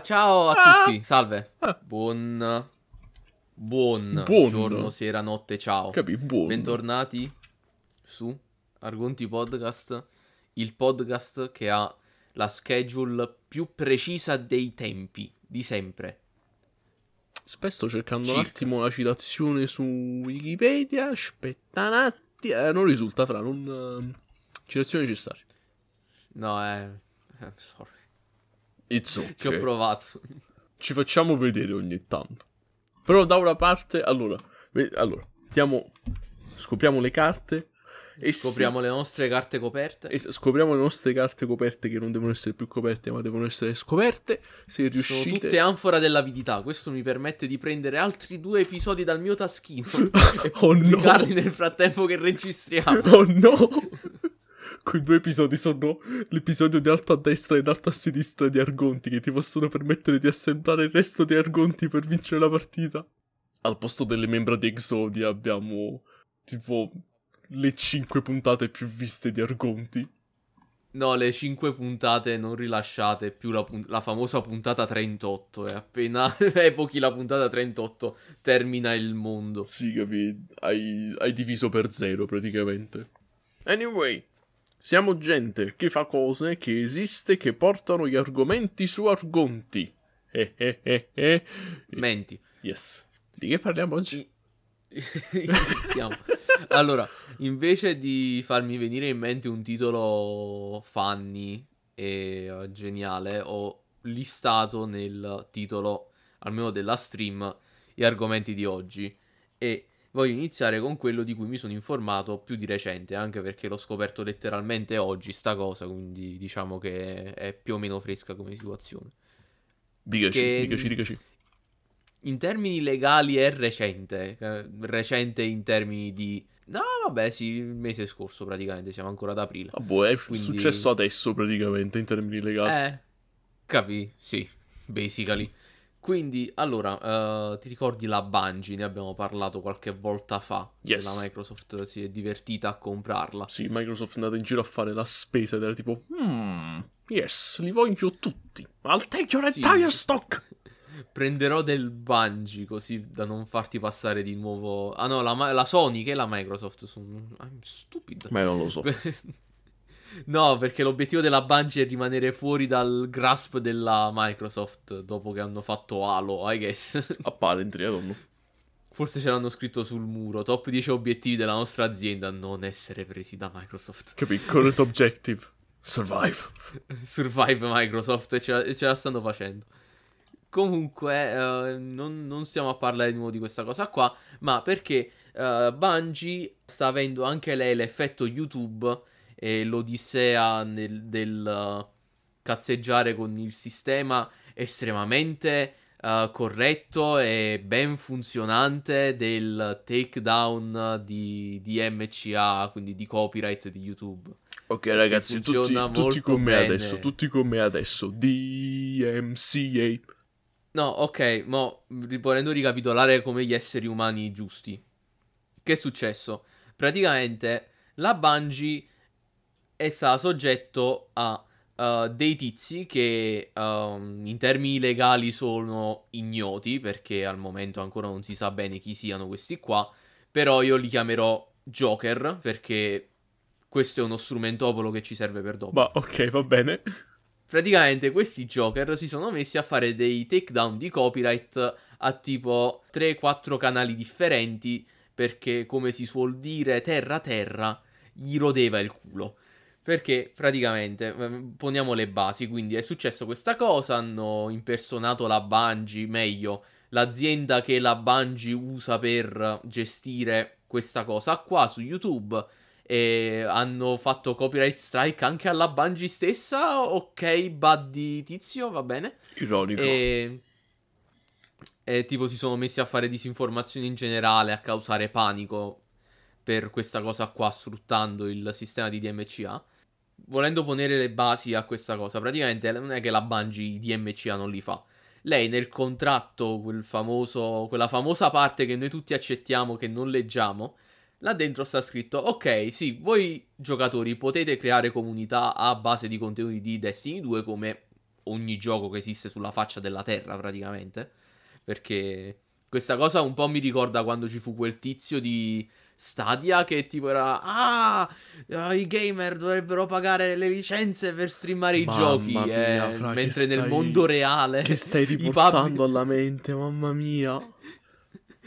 ciao a tutti, salve. Buon giorno, sera, notte, ciao. Bentornati su Argonauti Podcast, il podcast che ha la schedule più precisa dei tempi di sempre. Sto cercando un attimo la citazione su Wikipedia, aspetta un attimo, non risulta fra, non... citazione necessaria. No, sorry. It's okay. Ci ho provato. Ci facciamo vedere ogni tanto. Però da una parte, allora, scopriamo le carte. E scopriamo le nostre carte coperte. E scopriamo le nostre carte coperte che non devono essere più coperte, ma devono essere scoperte. Se riuscite... Sono tutte anfora dell'avidità. Questo mi permette di prendere altri 2 episodi dal mio taschino e pubblicarli nel frattempo che registriamo. Oh no! Quei 2 episodi sono l'episodio di alto a destra e di alto a sinistra di Argonauti, che ti possono permettere di assemblare il resto di Argonauti per vincere la partita. Al posto delle membra di Exodia abbiamo tipo... le 5 puntate più viste di Argonauti. No, le 5 puntate non rilasciate più la famosa puntata 38. E appena epochi la puntata 38 termina il mondo. Sì, capi, hai diviso per 0 praticamente. Anyway, siamo gente che fa cose, che esiste, che portano gli argomenti su Argonauti. Menti. Yes. Di che parliamo oggi? Iniziamo. Allora, invece di farmi venire in mente un titolo funny e geniale, ho listato nel titolo, almeno della stream, gli argomenti di oggi. E voglio iniziare con quello di cui mi sono informato più di recente, anche perché l'ho scoperto letteralmente oggi sta cosa, quindi diciamo che è più o meno fresca come situazione. Dicaci. In termini legali è recente in termini di... No, vabbè, sì, il mese scorso praticamente, siamo ancora ad aprile. Ah, boh, quindi... successo adesso praticamente in termini legali. Capì, sì, basically. Quindi, allora, ti ricordi la Bungie? Ne abbiamo parlato qualche volta fa. Yes. La Microsoft si è divertita a comprarla. Sì, Microsoft è andata in giro a fare la spesa ed era tipo... yes, li voglio tutti. I'll take your entire stock! Prenderò del Bungie così da non farti passare di nuovo... Ah no, la Sony che è la Microsoft. I'm stupid. Ma io non lo so. No, perché l'obiettivo della Bungie è rimanere fuori dal grasp della Microsoft dopo che hanno fatto Halo, I guess. Apparently, non... Forse ce l'hanno scritto sul muro. Top 10 obiettivi della nostra azienda: non essere presi da Microsoft. Capì? Current objective. Survive Microsoft. E ce la stanno facendo. Comunque non stiamo a parlare di nuovo di questa cosa qua, ma perché Bungie sta avendo anche lei l'effetto YouTube e l'odissea del cazzeggiare con il sistema estremamente corretto e ben funzionante del takedown di DMCA, quindi di copyright di YouTube. Ok ragazzi, tutti con me adesso, DMCA. No, ok, mo volendo ricapitolare come gli esseri umani giusti. Che è successo? Praticamente la Bungie è stata soggetto a dei tizi che in termini legali sono ignoti, perché al momento ancora non si sa bene chi siano questi qua, però io li chiamerò Joker, perché questo è uno strumentopolo che ci serve per dopo. Ma ok, va bene. Praticamente questi Joker si sono messi a fare dei takedown di copyright a tipo 3-4 canali differenti, perché, come si suol dire, terra gli rodeva il culo. Perché praticamente, poniamo le basi, quindi è successo questa cosa, hanno impersonato la Bungie, meglio l'azienda che la Bungie usa per gestire questa cosa qua su YouTube, e hanno fatto copyright strike anche alla Bungie stessa. Ok, buddy tizio, va bene. Ironico. E tipo si sono messi a fare disinformazione in generale, a causare panico per questa cosa qua, sfruttando il sistema di DMCA. Volendo ponere le basi a questa cosa, praticamente non è che la Bungie i DMCA non li fa. Lei nel contratto, quella famosa parte che noi tutti accettiamo, che non leggiamo, là dentro sta scritto: ok, sì, voi giocatori potete creare comunità a base di contenuti di Destiny 2 come ogni gioco che esiste sulla faccia della terra praticamente, perché questa cosa un po' mi ricorda quando ci fu quel tizio di Stadia che tipo era i gamer dovrebbero pagare le licenze per streamare mamma i giochi mia, fra, mentre nel mondo reale che stai riportando alla mente, mamma mia.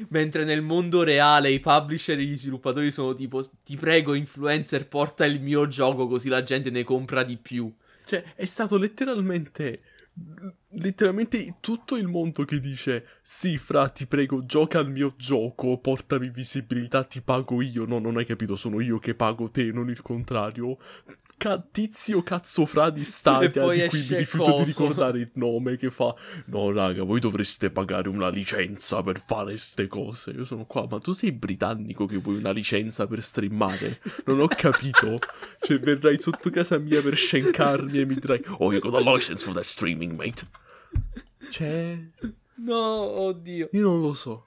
Mentre nel mondo reale i publisher e gli sviluppatori sono tipo ti prego influencer porta il mio gioco così la gente ne compra di più. Cioè è stato letteralmente tutto il mondo che dice sì fra ti prego gioca al mio gioco, portami visibilità, ti pago io. No, non hai capito, sono io che pago te, non il contrario. Tizio cazzo fra di Stadia di cui mi rifiuto di ricordare il nome, che fa no raga voi dovreste pagare una licenza per fare ste cose. Io sono qua ma tu sei britannico che vuoi una licenza per streamare? Non ho capito. Cioè verrai sotto casa mia per scencarmi e mi dirai oh you got a license for that streaming mate. Cioè no, oddio, io non lo so.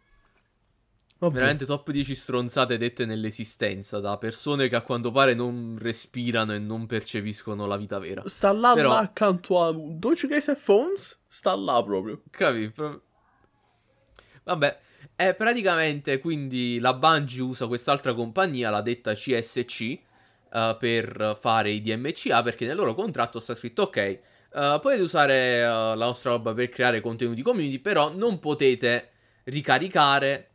Vabbè. Veramente top 10 stronzate dette nell'esistenza da persone che a quanto pare non respirano e non percepiscono la vita vera. Sta là. Però... accanto a don't you guys have phones? Sta là proprio. Capito? Vabbè, è praticamente quindi la Bungie usa quest'altra compagnia, la detta CSC, per fare i DMCA, perché nel loro contratto sta scritto ok, potete usare la nostra roba per creare contenuti community, però non potete ricaricare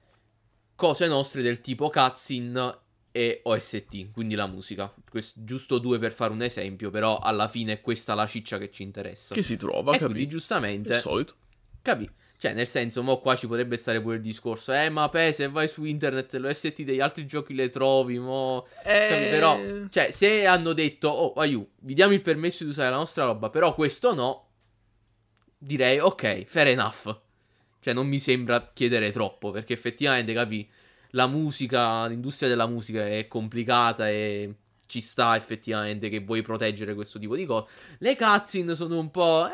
cose nostre del tipo cutscene e OST, quindi la musica. Giusto due per fare un esempio, però alla fine è questa la ciccia che ci interessa. Che si trova, capì? Quindi giustamente... il solito. Capì? Cioè, nel senso, mo qua ci potrebbe stare pure il discorso, ma se vai su internet l'OST degli altri giochi le trovi, mo... Però, cioè, se hanno detto, oh, aiù, vi diamo il permesso di usare la nostra roba, però questo no, direi, ok, fair enough. Cioè non mi sembra chiedere troppo, perché effettivamente, capi, la musica, l'industria della musica è complicata e ci sta effettivamente che vuoi proteggere questo tipo di cose. Le cutscene sono un po'...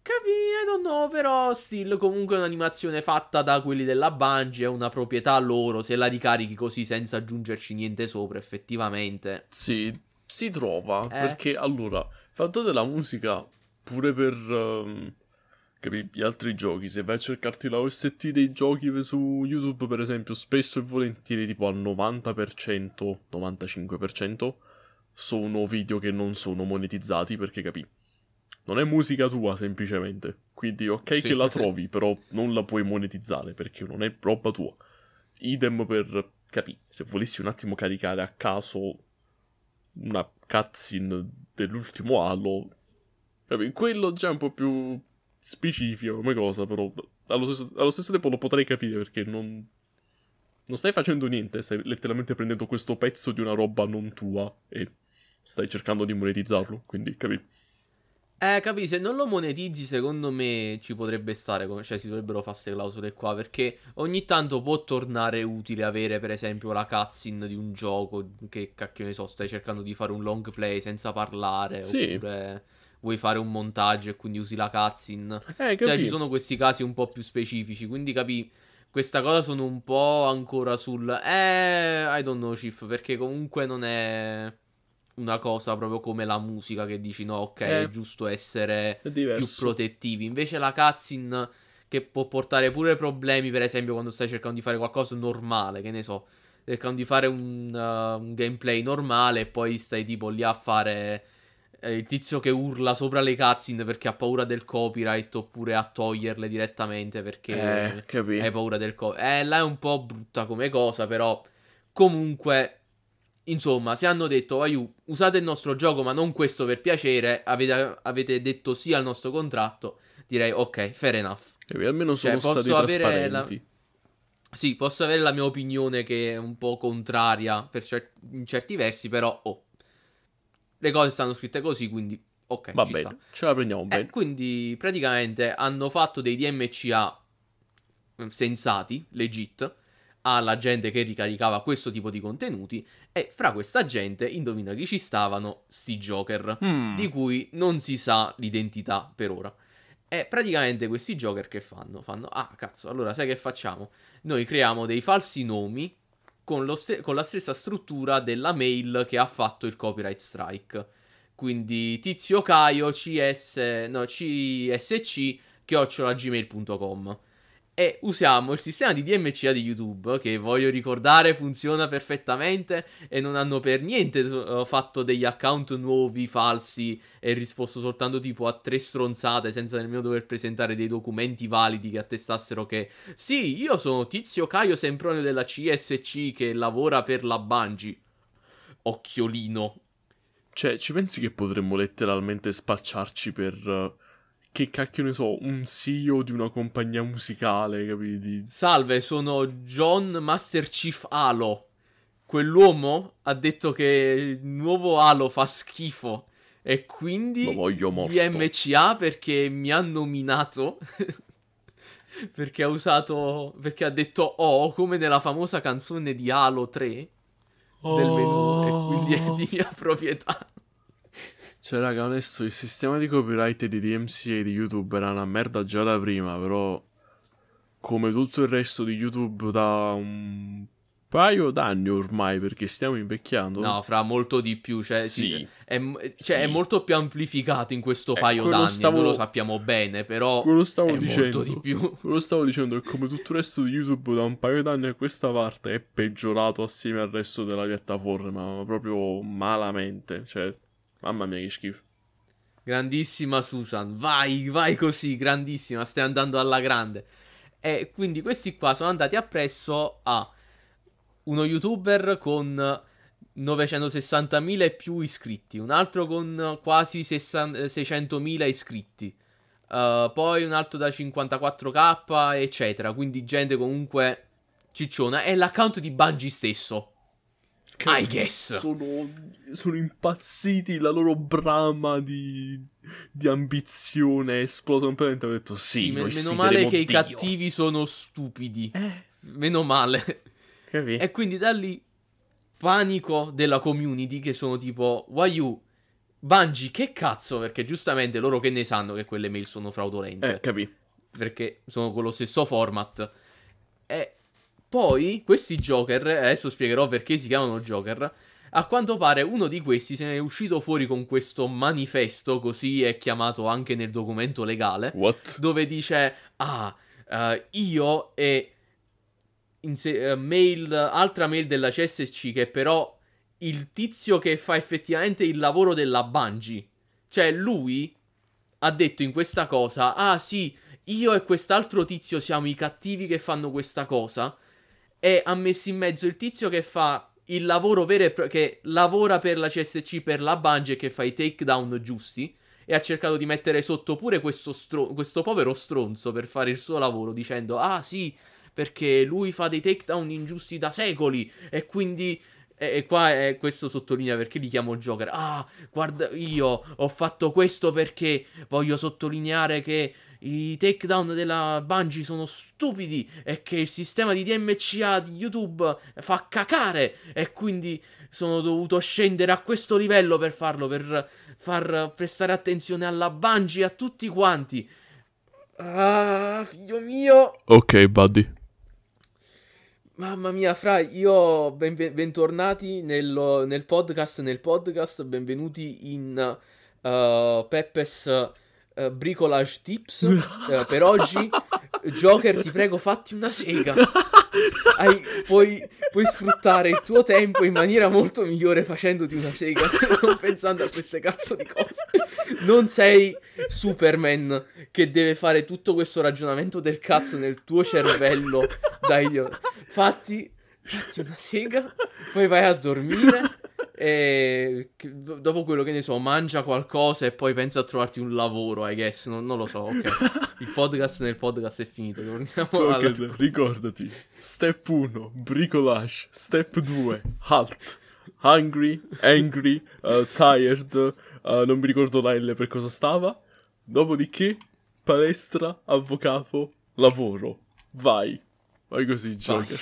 capi, I don't know, però still comunque è un'animazione fatta da quelli della Bungie, è una proprietà loro, se la ricarichi così senza aggiungerci niente sopra effettivamente. Sì, si trova, perché allora, fatto della musica pure per... gli altri giochi, se vai a cercarti la OST dei giochi su YouTube per esempio, spesso e volentieri tipo al 90%, 95% sono video che non sono monetizzati, perché capì, non è musica tua semplicemente, quindi ok sì, che la trovi, però non la puoi monetizzare perché non è roba tua. Idem per, capì, se volessi un attimo caricare a caso una cutscene dell'ultimo Halo, capì, quello già è un po' più... specifico come cosa, però allo stesso tempo lo potrei capire, perché non stai facendo niente, stai letteralmente prendendo questo pezzo di una roba non tua e stai cercando di monetizzarlo, quindi capi? Capi, se non lo monetizzi secondo me ci potrebbe stare, cioè si dovrebbero fare queste clausole qua, perché ogni tanto può tornare utile avere per esempio la cutscene di un gioco, che cacchio ne so, stai cercando di fare un long play senza parlare, sì. Oppure... vuoi fare un montaggio e quindi usi la cutscene, cioè ci sono questi casi un po' più specifici, quindi capì, questa cosa sono un po' ancora sul I don't know chief, perché comunque non è una cosa proprio come la musica che dici no ok è giusto essere più protettivi, invece la cutscene che può portare pure problemi per esempio quando stai cercando di fare qualcosa normale, che ne so, cercando di fare un gameplay normale e poi stai tipo lì a fare il tizio che urla sopra le cutscene perché ha paura del copyright, oppure a toglierle direttamente perché hai paura del copyright. Là è un po' brutta come cosa, però comunque insomma, se hanno detto aiù, usate il nostro gioco ma non questo per piacere, avete detto sì al nostro contratto, direi ok, fair enough. E almeno sono stati trasparenti. Sì, posso avere la mia opinione che è un po' contraria per in certi versi, però le cose stanno scritte così, quindi ok, va bene, sta. Ce la prendiamo bene. Quindi praticamente hanno fatto dei DMCA sensati, legit, alla gente che ricaricava questo tipo di contenuti, e fra questa gente, indovina chi ci stavano, sti Joker, di cui non si sa l'identità per ora. E praticamente questi Joker che fanno? Fanno, cazzo, allora sai che facciamo? Noi creiamo dei falsi nomi, con la stessa struttura della mail che ha fatto il copyright strike. Quindi Tizio Caio csc@gmail.com. E usiamo il sistema di DMCA di YouTube, che voglio ricordare funziona perfettamente e non hanno per niente fatto degli account nuovi, falsi, e risposto soltanto tipo a tre stronzate senza nemmeno dover presentare dei documenti validi che attestassero che sì, io sono Tizio Caio Sempronio della CSC che lavora per la Bungie. Occhiolino. Cioè, ci pensi che potremmo letteralmente spacciarci per... che cacchio ne so, un CEO di una compagnia musicale, capiti? Salve, sono John Master Chief Halo. Quell'uomo ha detto che il nuovo Halo fa schifo e quindi DMCA perché mi ha nominato perché ha usato, perché ha detto "oh" come nella famosa canzone di Halo 3 del menù, e quindi è di mia proprietà. Cioè, raga, onesto, il sistema di copyright di DMCA di YouTube era una merda già da prima, però come tutto il resto di YouTube da un paio d'anni ormai, perché stiamo invecchiando. No, fra molto di più, cioè sì. Sì. È molto più amplificato in questo paio d'anni, noi lo sappiamo bene, però molto di più. Quello stavo dicendo, che come tutto il resto di YouTube da un paio d'anni a questa parte è peggiorato assieme al resto della piattaforma, ma proprio malamente, cioè... Mamma mia, che schifo. Grandissima Susan, vai così, grandissima, stai andando alla grande. E quindi questi qua sono andati appresso a uno youtuber con 960.000 e più iscritti, un altro con quasi 600.000 iscritti, poi un altro da 54k eccetera, quindi gente comunque cicciona. E l'account di Bungie stesso, I guess. Sono impazziti, la loro brama di ambizione è esplosa completamente. Ho detto sì, noi meno male che Dio. I cattivi sono stupidi. Meno male. Capì? E quindi da lì panico della community, che sono tipo "Waiu, Bungie, che cazzo?" Perché giustamente loro che ne sanno che quelle mail sono fraudolente. Capì? Perché sono con lo stesso format. E poi questi Joker, adesso spiegherò perché si chiamano Joker, a quanto pare uno di questi se ne è uscito fuori con questo manifesto, così è chiamato anche nel documento legale. What? Dove dice io e altra mail della CSC, che però il tizio che fa effettivamente il lavoro della Bungie, cioè lui ha detto in questa cosa sì, io e quest'altro tizio siamo i cattivi che fanno questa cosa, e ha messo in mezzo il tizio che fa il lavoro vero e che lavora per la CSC, per la Bungie, che fa i takedown giusti, e ha cercato di mettere sotto pure questo povero stronzo per fare il suo lavoro, dicendo sì, perché lui fa dei takedown ingiusti da secoli, e quindi... E qua questo sottolinea perché li chiamo Joker. Guarda, io ho fatto questo perché voglio sottolineare che i takedown della Bungie sono stupidi e che il sistema di DMCA di YouTube fa cacare, e quindi sono dovuto scendere a questo livello per farlo, per far prestare attenzione alla Bungie e a tutti quanti. Figlio mio. Ok, buddy. Mamma mia, fra, io bentornati nel podcast, benvenuti in Peppes Bricolage Tips. Per oggi, Joker, ti prego, fatti una sega. Puoi sfruttare il tuo tempo in maniera molto migliore facendoti una sega, non pensando a queste cazzo di cose. Non sei Superman che deve fare tutto questo ragionamento del cazzo nel tuo cervello. Dai, fatti una sega, poi vai a dormire e dopo quello che ne so, mangia qualcosa e poi pensa a trovarti un lavoro, I guess, non lo so, ok. Il podcast nel podcast è finito, torniamo ricordati, step 1, bricolage, step 2, halt, hungry, angry, tired, non mi ricordo la L per cosa stava, dopodiché palestra, avvocato, lavoro, vai così, Joker.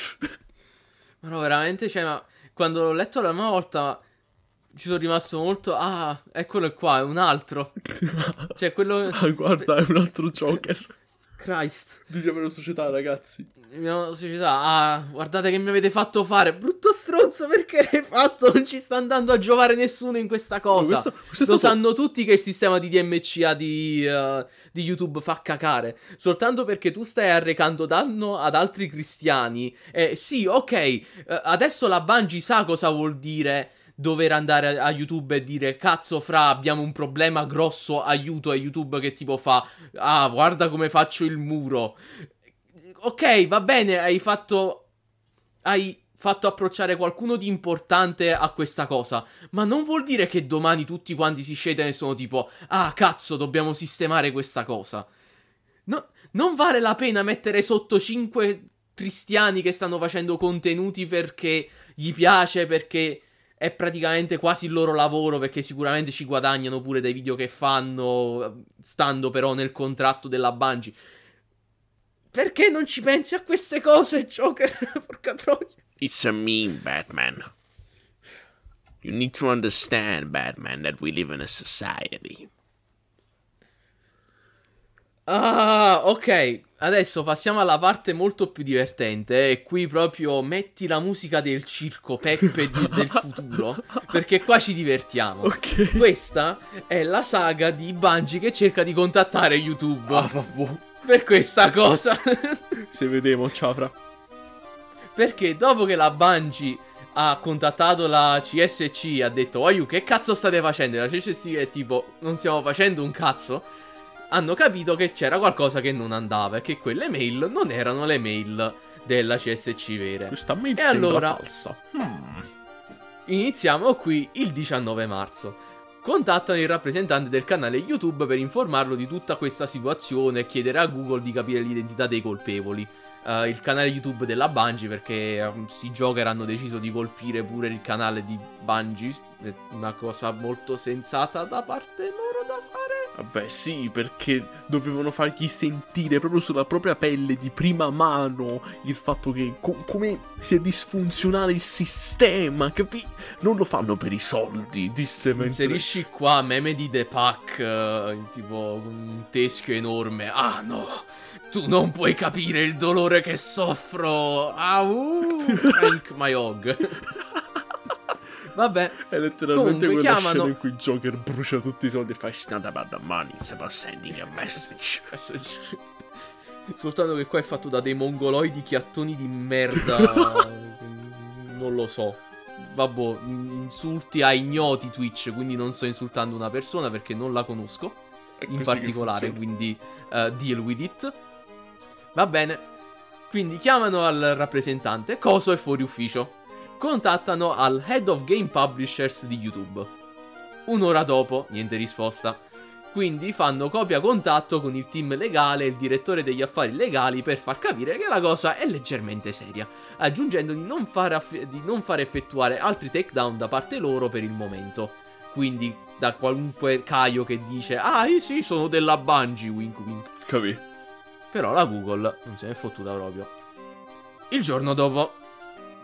Ma no, veramente, cioè, ma quando l'ho letto la prima volta ci sono rimasto molto... eccolo qua, è un altro. Cioè, quello... guarda, è un altro Joker. Christ. Viviamo nella società, ragazzi. Viviamo nella società. Ah, guardate che mi avete fatto fare. Brutto stronzo, perché l'hai fatto? Non ci sta andando a giovare nessuno in questa cosa. No, questo lo sanno tutti che il sistema di DMCA di YouTube fa cacare. Soltanto perché tu stai arrecando danno ad altri cristiani. Sì, ok. Adesso la Bungie sa cosa vuol dire dover andare a YouTube e dire: cazzo, fra, abbiamo un problema grosso, aiuto. A YouTube che tipo fa: ah, guarda come faccio il muro. Ok, va bene, hai fatto approcciare qualcuno di importante a questa cosa, ma non vuol dire che domani tutti quanti si scedono e sono tipo: ah, cazzo, dobbiamo sistemare questa cosa. No, non vale la pena mettere sotto 5 cristiani che stanno facendo contenuti perché gli piace, perché è praticamente quasi il loro lavoro, perché sicuramente ci guadagnano pure dai video che fanno, stando però nel contratto della Bungie. Perché non ci pensi a queste cose, Joker? Porca troia. It's a meme, Batman. You need to understand, Batman, that we live in a society. Ah, ok. Adesso passiamo alla parte molto più divertente. E qui proprio metti la musica del circo Peppe del futuro, perché qua ci divertiamo. Okay. Questa è la saga di Bungie che cerca di contattare YouTube. Ah, vabbè. Per questa cosa. Se vediamo, ciao fra. Perché dopo che la Bungie ha contattato la CSC, ha detto: oiu, che cazzo state facendo? La CSC è tipo: non stiamo facendo un cazzo. Hanno capito che c'era qualcosa che non andava e che quelle mail non erano le mail della CSC vere. Questa mail sembra allora falsa. Iniziamo qui il 19 marzo. Contattano il rappresentante del canale YouTube per informarlo di tutta questa situazione e chiedere a Google di capire l'identità dei colpevoli. Il canale YouTube della Bungie, perché sti Joker hanno deciso di colpire pure il canale di Bungie. Una cosa molto sensata da parte loro da fare. Vabbè sì, perché dovevano fargli sentire proprio sulla propria pelle di prima mano il fatto che come sia disfunzionale il sistema, capi? Non lo fanno per i soldi, disse mentre... Inserisci qua meme di The Pack, tipo un teschio enorme. Ah no, tu non puoi capire il dolore che soffro. Break my hog. Vabbè. È letteralmente quella scena in cui Joker brucia tutti i soldi e fa: it's not about the money, it's about sending a message. Soltanto che qua è fatto da dei mongoloidi chiattoni di merda. Non lo so. Vabbè, insulti a ignoti Twitch, quindi non sto insultando una persona perché non la conosco in particolare, quindi deal with it. Va bene, quindi chiamano al rappresentante, coso è fuori ufficio. Contattano al Head of Game Publishers di YouTube. Un'ora dopo, niente risposta. Quindi fanno copia contatto con il team legale e il direttore degli affari legali per far capire che la cosa è leggermente seria, aggiungendo di non fare effettuare altri takedown da parte loro per il momento. Quindi da qualunque caio che dice: ah sì, sono della Bungie, wink wink. Capì? Però la Google non se ne è fottuta proprio. Il giorno dopo,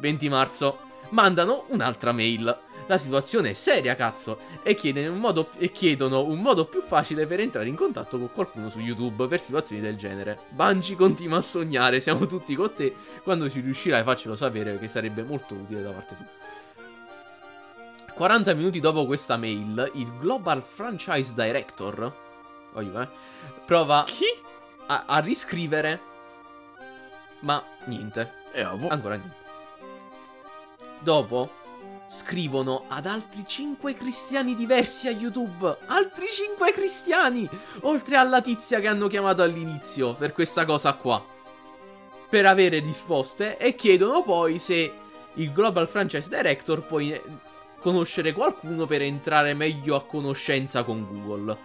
20 marzo, mandano un'altra mail. La situazione è seria, cazzo, e chiedono un modo più facile per entrare in contatto con qualcuno su YouTube per situazioni del genere. Bungie continua a sognare, siamo tutti con te. Quando ci riuscirai faccelo sapere, che sarebbe molto utile da parte tua. 40 minuti dopo questa mail, il Global Franchise Director prova a riscrivere, ma niente, ancora niente. Dopo scrivono ad altri 5 cristiani diversi a YouTube. Altri 5 cristiani, oltre alla tizia che hanno chiamato all'inizio per questa cosa qua, per avere risposte, e chiedono poi se il Global Franchise Director può conoscere qualcuno per entrare meglio a conoscenza con Google.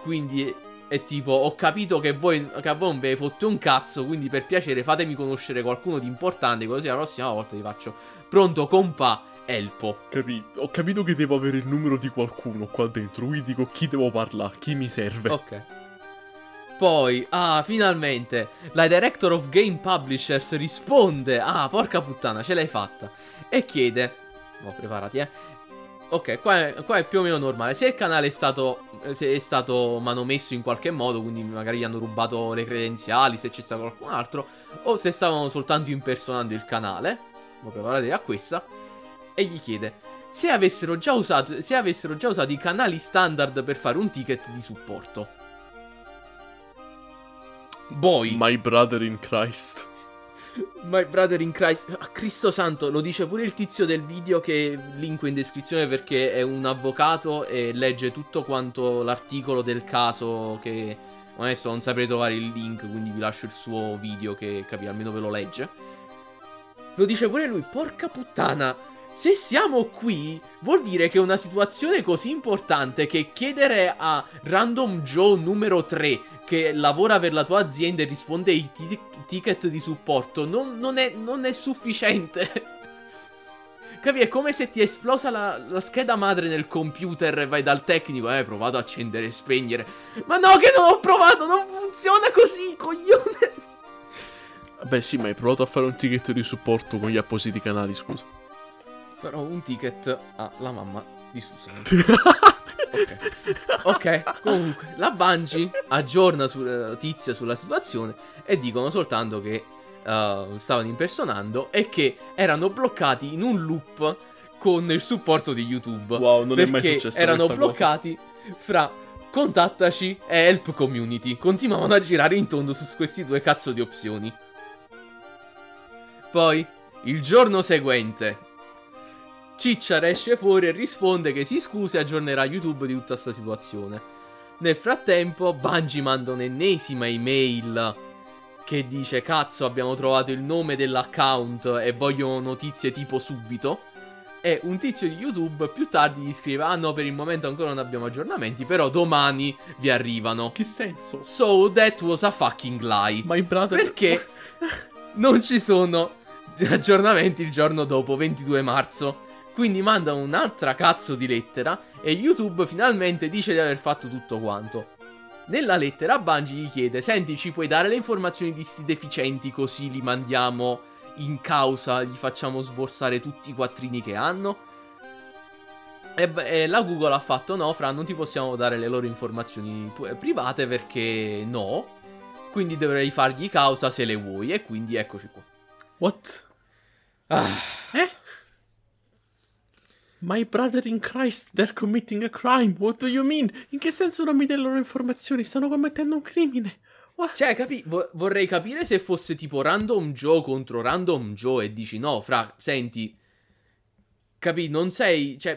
Quindi è tipo: ho capito che a voi non vi hai fottuto un cazzo, quindi per piacere fatemi conoscere qualcuno di importante, così la prossima volta vi faccio pronto compa elpo. Capito? Ho capito che devo avere il numero di qualcuno qua dentro, quindi dico chi devo parlare, chi mi serve. Ok. Poi, finalmente, la Director of Game Publishers risponde: ah, porca puttana, ce l'hai fatta. E chiede: preparati. Ok, qua è più o meno normale. Se il canale è stato manomesso in qualche modo, quindi magari gli hanno rubato le credenziali, se c'è stato qualcun altro, o se stavano soltanto impersonando il canale. Ma preparate a questa. E gli chiede se avessero già usato i canali standard per fare un ticket di supporto. Boy, my brother in Christ. My brother in Christ. A Cristo santo, lo dice pure il tizio del video, che linko in descrizione perché è un avvocato e legge tutto quanto l'articolo del caso, che adesso non saprei trovare il link, quindi vi lascio il suo video che capire, almeno ve lo legge. Lo dice pure lui, porca puttana. Se siamo qui vuol dire che è una situazione così importante che chiedere a Random Joe numero 3, che lavora per la tua azienda e risponde ai ticket di supporto, non è sufficiente. Capì? È come se ti è esplosa la scheda madre nel computer e vai dal tecnico, hai provato a accendere e spegnere. Ma no, che non ho provato, non funziona così, coglione. Beh sì, ma hai provato a fare un ticket di supporto con gli appositi canali, scusa. Però un ticket alla mamma di Susan. Ok, comunque la Bungie aggiorna Tizia sulla situazione e dicono soltanto che stavano impersonando e che erano bloccati in un loop con il supporto di YouTube. Wow, non è mai successo. Perché erano bloccati fra contattaci e help community. Continuavano a girare in tondo su questi due cazzo di opzioni. Poi, il giorno seguente, Cicciar esce fuori e risponde che si scusa e aggiornerà YouTube di tutta sta situazione. Nel frattempo Bungie manda un'ennesima email che dice cazzo, abbiamo trovato il nome dell'account e vogliono notizie tipo subito. E un tizio di YouTube più tardi gli scrive no, per il momento ancora non abbiamo aggiornamenti, però domani vi arrivano. Che senso? So that was a fucking lie. My brother. Perché non ci sono aggiornamenti il giorno dopo, 22 marzo. Quindi manda un'altra cazzo di lettera e YouTube finalmente dice di aver fatto tutto quanto. Nella lettera Bungie gli chiede, senti, ci puoi dare le informazioni di sti deficienti così li mandiamo in causa, gli facciamo sborsare tutti i quattrini che hanno? E la Google ha fatto no, fra, non ti possiamo dare le loro informazioni private perché no, quindi dovrei fargli causa se le vuoi, e quindi eccoci qua. What? My brother in Christ, they're committing a crime. What do you mean? In che senso non mi dai le loro informazioni? Stanno commettendo un crimine. What? Cioè, vorrei capire se fosse tipo Random Joe contro Random Joe e dici no, fra, senti, capì, non sei, cioè,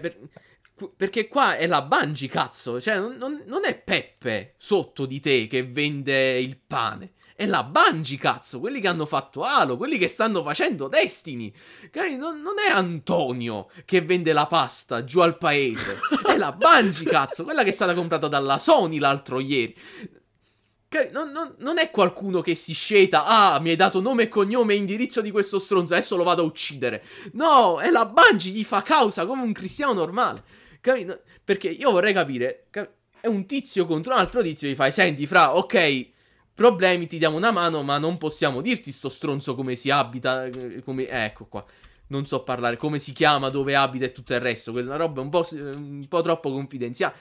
perché qua è la Bungie, cazzo. Cioè, non è Peppe sotto di te che vende il pane. È la Bungie, cazzo, quelli che hanno fatto Halo, quelli che stanno facendo Destiny. Non è Antonio che vende la pasta giù al paese. È la Bungie, cazzo, quella che è stata comprata dalla Sony l'altro ieri. Non è qualcuno che si sceta, mi hai dato nome e cognome e indirizzo di questo stronzo, adesso lo vado a uccidere. No, è la Bungie, gli fa causa come un cristiano normale. Perché io vorrei capire, è un tizio contro un altro tizio, gli fai, senti fra, ok, problemi, ti diamo una mano, ma non possiamo dirti sto stronzo come si abita, come ecco qua, non so parlare, come si chiama, dove abita e tutto il resto. Quella roba è un po' troppo confidenziale.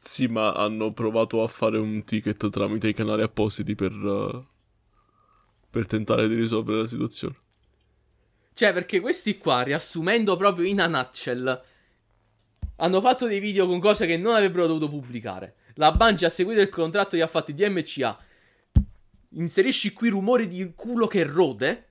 Sì, ma hanno provato a fare un ticket tramite i canali appositi per tentare di risolvere la situazione. Cioè, perché questi qua, riassumendo proprio in a nutshell, hanno fatto dei video con cose che non avrebbero dovuto pubblicare. La Bungie ha seguito il contratto, gli ha fatto i DMCA. Inserisci qui rumore di culo che rode.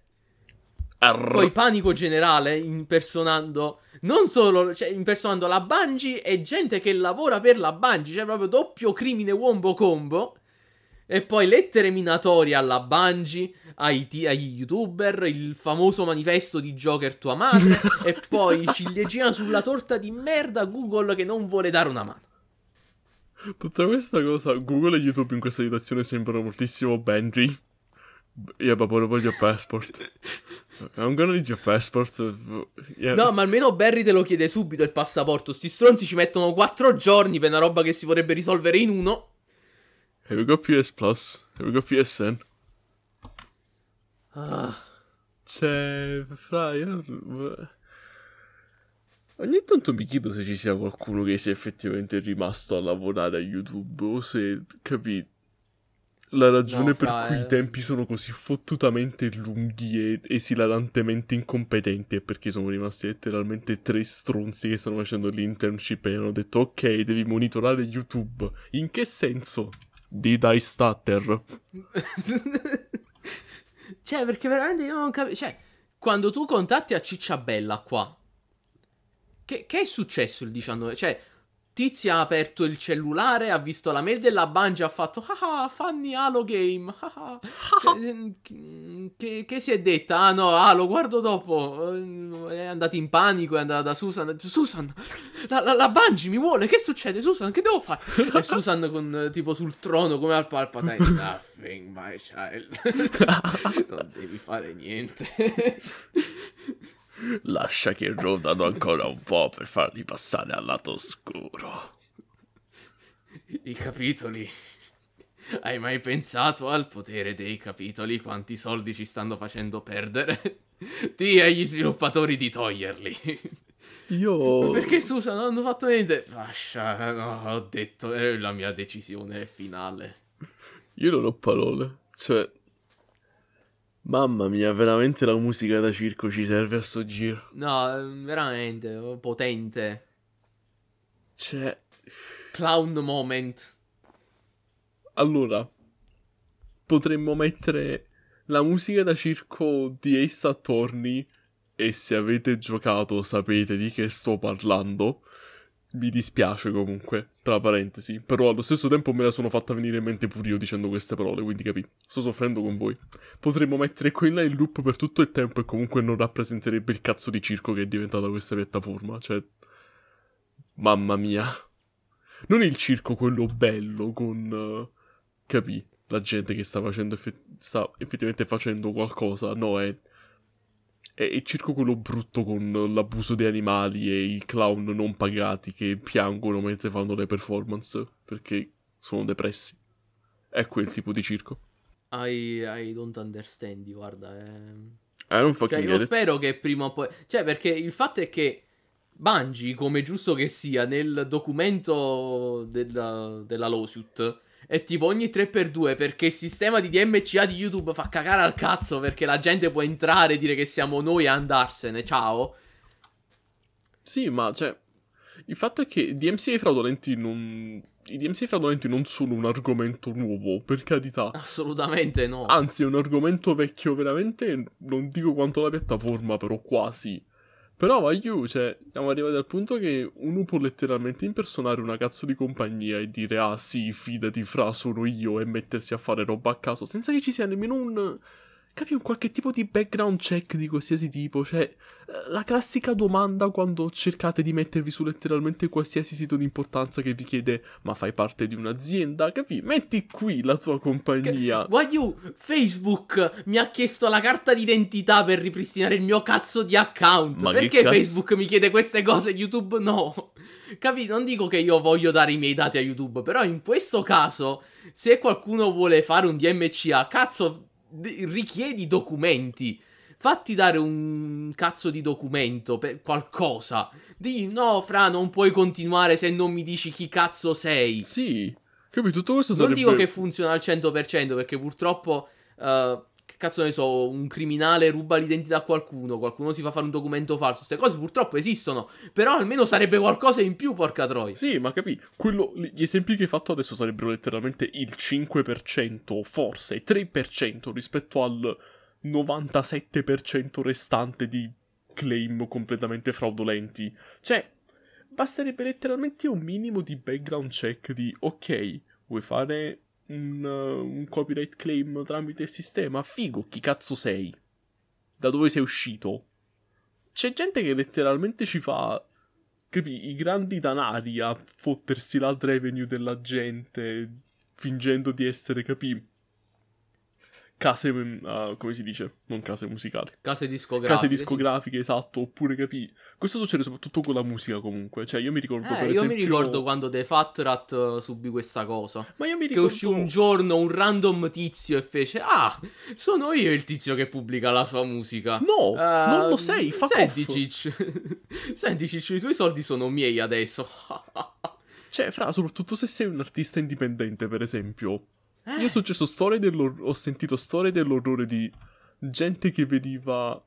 Arr. Poi panico generale, impersonando non solo, cioè impersonando la Bungie e gente che lavora per la Bungie, cioè proprio doppio crimine wombo combo. E poi lettere minatorie alla Bungie, agli youtuber, il famoso manifesto di Joker tua madre, e poi ciliegina sulla torta di merda Google che non vuole dare una mano. Tutta questa cosa, Google e YouTube in questa situazione sembrano moltissimo Bungie. Yeah, but what about your passport? I'm gonna need your passport. Yeah. No, ma almeno Barry te lo chiede subito il passaporto, sti stronzi ci mettono 4 giorni per una roba che si vorrebbe risolvere in uno. Here we go PS Plus, here we go PSN. Cioè, ogni tanto mi chiedo se ci sia qualcuno che sia effettivamente rimasto a lavorare a YouTube o se, capì, la ragione per cui i tempi sono così fottutamente lunghi e esilarantemente incompetenti è perché sono rimasti letteralmente tre stronzi che stanno facendo l'internship e hanno detto ok, devi monitorare YouTube. In che senso? Did I stutter? Cioè, perché veramente io non capisco. Cioè, quando tu contatti a Cicciabella qua, che è successo il 19? Cioè, tizia ha aperto il cellulare, ha visto la mail della Bungie, ha fatto ah, Fanny Halo Game, ah, che si è detta? Ah no, ah, lo guardo dopo. È andata in panico, è andata da Susan. Susan, la Bungie mi vuole, che succede Susan? Che devo fare? E Susan con tipo sul trono come al Palpatine. Nothing my child. Non devi fare niente. Lascia che rodano ancora un po' per farli passare al lato oscuro. I capitoli. Hai mai pensato al potere dei capitoli? Quanti soldi ci stanno facendo perdere? Ti e gli sviluppatori di toglierli. Io... Perché Susan non hanno fatto niente? Lascia, no, ho detto, la mia decisione è finale. Io non ho parole, cioè... Mamma mia, veramente la musica da circo ci serve a sto giro. No, veramente, potente. Cioè... Clown moment. Allora, potremmo mettere la musica da circo di Ace Attorney, e se avete giocato sapete di che sto parlando. Mi dispiace comunque, tra parentesi, però allo stesso tempo me la sono fatta venire in mente pure io dicendo queste parole, quindi capì, sto soffrendo con voi. Potremmo mettere quella in loop per tutto il tempo e comunque non rappresenterebbe il cazzo di circo che è diventata questa piattaforma, cioè... Mamma mia. Non il circo quello bello con... capì, la gente che sta effettivamente facendo qualcosa, no, è... È il circo quello brutto con l'abuso di animali e i clown non pagati che piangono mentre fanno le performance perché sono depressi. È quel tipo di circo. I don't understand, guarda. Non fa cioè, io spero che prima o poi... Cioè, perché il fatto è che Bungie, come giusto che sia, nel documento della lawsuit... È tipo ogni 3x2 perché il sistema di DMCA di YouTube fa cagare al cazzo perché la gente può entrare e dire che siamo noi e andarsene, ciao. Sì, ma cioè, il fatto è che i DMCA fraudolenti non sono un argomento nuovo, per carità. Assolutamente no. Anzi, è un argomento vecchio veramente, non dico quanto la piattaforma, però quasi. Però voglio, cioè, siamo arrivati al punto che uno può letteralmente impersonare una cazzo di compagnia e dire ah sì, fidati fra, sono io, e mettersi a fare roba a caso senza che ci sia nemmeno un... Capi, un qualche tipo di background check di qualsiasi tipo, cioè la classica domanda quando cercate di mettervi su letteralmente qualsiasi sito di importanza che vi chiede ma fai parte di un'azienda, capi? Metti qui la tua compagnia. Guagliù, Facebook mi ha chiesto la carta d'identità per ripristinare il mio cazzo di account. Ma perché Facebook mi chiede queste cose, YouTube no? Capi, non dico che io voglio dare i miei dati a YouTube, però in questo caso se qualcuno vuole fare un DMCA, cazzo... richiedi documenti, fatti dare un cazzo di documento per qualcosa. Digli no fra, non puoi continuare se non mi dici chi cazzo sei. Sì, capito, tutto questo sarebbe... Non dico che funziona al 100% perché purtroppo che cazzo ne so, un criminale ruba l'identità a qualcuno si fa fare un documento falso, queste cose purtroppo esistono, però almeno sarebbe qualcosa in più, porca troia. Sì, ma capì, gli esempi che hai fatto adesso sarebbero letteralmente il 5%, forse 3% rispetto al 97% restante di claim completamente fraudolenti. Cioè, basterebbe letteralmente un minimo di background check di ok, vuoi fare... Un copyright claim tramite il sistema. Figo, chi cazzo sei? Da dove sei uscito? C'è gente che letteralmente ci fa, capì, i grandi danari a fottersi la revenue della gente fingendo di essere, capì, case, come si dice? Non case musicali. Case discografiche. Case discografiche, sì. Esatto, oppure capì. Questo succede soprattutto con la musica comunque, cioè io mi ricordo per esempio... Io mi ricordo quando The Fat Rat subì questa cosa. Ma io mi ricordo... Che uscì un giorno un random tizio e fece, ah, sono io il tizio che pubblica la sua musica. No, non lo sei, fuck off. Senti Ciccio, i tuoi soldi sono miei adesso. Cioè, fra, soprattutto se sei un artista indipendente, per esempio... Io ho sentito storie dell'orrore di gente che veniva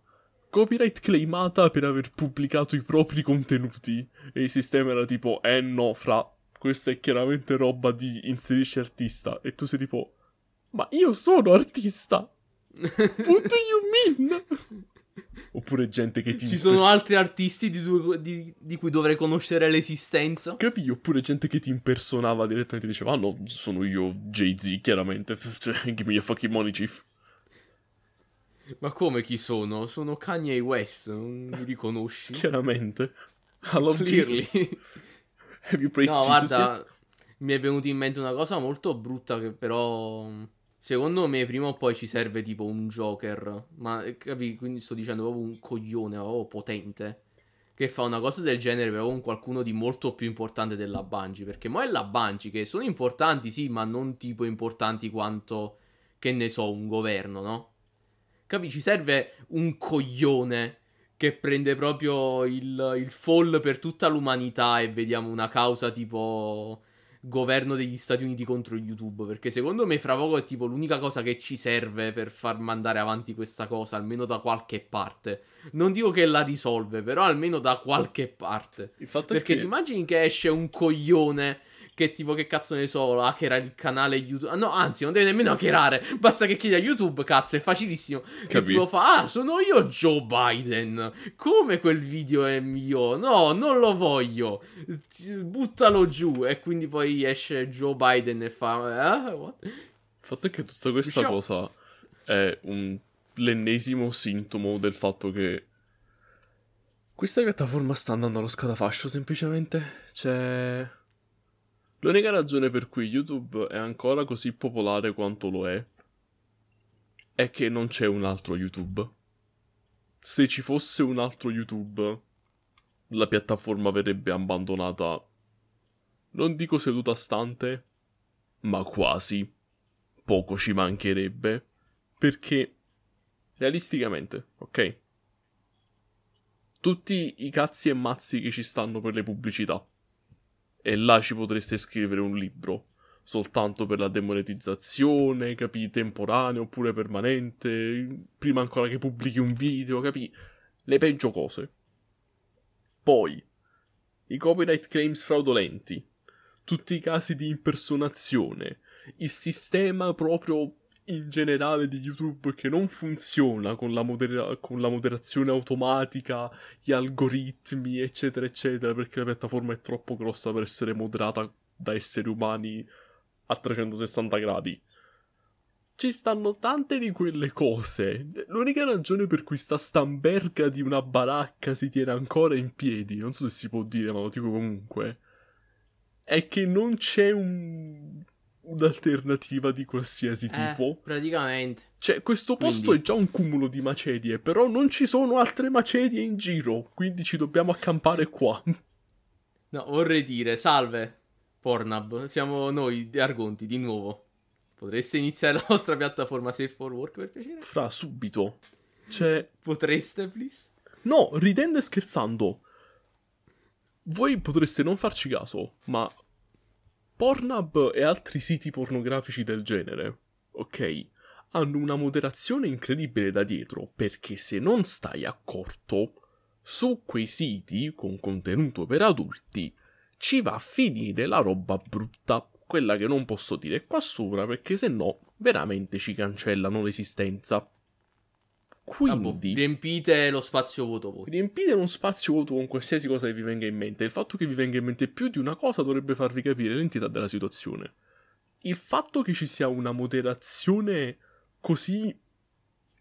copyright claimata per aver pubblicato i propri contenuti e il sistema era tipo, no, fra, questa è chiaramente roba di inserisci artista, e tu sei tipo, ma io sono artista, what do you mean? Oppure gente che ti... Ci sono altri artisti di cui dovrei conoscere l'esistenza. Capì? Oppure gente che ti impersonava direttamente e diceva, ah no, sono io Jay-Z, chiaramente. Give me your fucking money, chief. Ma come chi sono? Sono Kanye West, non mi riconosci? Chiaramente. I love Jesus. Have you praised Jesus yet? No, guarda, mi è venuta in mente una cosa molto brutta che però... Secondo me prima o poi ci serve tipo un Joker, ma capi? Quindi sto dicendo proprio un coglione potente che fa una cosa del genere però con qualcuno di molto più importante della Bungie, perché mo è la Bungie che sono importanti sì, ma non tipo importanti quanto, che ne so, un governo, no? Capi? Ci serve un coglione che prende proprio il fall per tutta l'umanità e vediamo una causa tipo... governo degli Stati Uniti contro YouTube, perché secondo me fra poco è tipo l'unica cosa che ci serve per far mandare avanti questa cosa, almeno da qualche parte. Non dico che la risolve, però almeno da qualche parte. Il fatto perché ti immagini che esce un coglione che tipo, che cazzo ne so, hackera il canale YouTube. No, anzi, non deve nemmeno hackerare, basta che chiedi a YouTube, cazzo, è facilissimo. Che tipo fa, sono io Joe Biden, come quel video è mio? No, non lo voglio, buttalo giù. E quindi poi esce Joe Biden e fa, il fatto è che tutta questa cosa è l'ennesimo sintomo del fatto che questa piattaforma sta andando allo scatafascio, semplicemente. Cioè... L'unica ragione per cui YouTube è ancora così popolare quanto lo è che non c'è un altro YouTube. Se ci fosse un altro YouTube, la piattaforma verrebbe abbandonata, non dico seduta stante, ma quasi. Poco ci mancherebbe, perché realisticamente, ok? Tutti i cazzi e mazzi che ci stanno per le pubblicità. E là ci potreste scrivere un libro, soltanto per la demonetizzazione, capì, temporanea oppure permanente, prima ancora che pubblichi un video, capì, le peggio cose. Poi, i copyright claims fraudolenti, tutti i casi di impersonazione, il sistema proprio in generale di YouTube che non funziona con la moderazione automatica, gli algoritmi, eccetera, eccetera, perché la piattaforma è troppo grossa per essere moderata da esseri umani a 360 gradi. Ci stanno tante di quelle cose. L'unica ragione per cui sta stamberga di una baracca si tiene ancora in piedi, non so se si può dire, ma lo dico comunque, è che non c'è un'alternativa di qualsiasi tipo. Praticamente. Cioè, questo posto quindi... è già un cumulo di macerie, però non ci sono altre macerie in giro, quindi ci dobbiamo accampare qua. No, vorrei dire, salve, Pornhub, siamo noi, Argonti, di nuovo. Potreste iniziare la vostra piattaforma Safe for Work, per piacere? Fra, subito. Cioè... Potreste, please? No, ridendo e scherzando. Voi potreste non farci caso, ma... Pornhub e altri siti pornografici del genere, ok, hanno una moderazione incredibile da dietro, perché se non stai accorto, su quei siti con contenuto per adulti ci va a finire la roba brutta, quella che non posso dire qua sopra, perché se no veramente ci cancellano l'esistenza. Quindi riempite lo spazio vuoto voi. Riempite uno spazio vuoto con qualsiasi cosa che vi venga in mente. Il fatto che vi venga in mente più di una cosa dovrebbe farvi capire l'entità della situazione. Il fatto che ci sia una moderazione così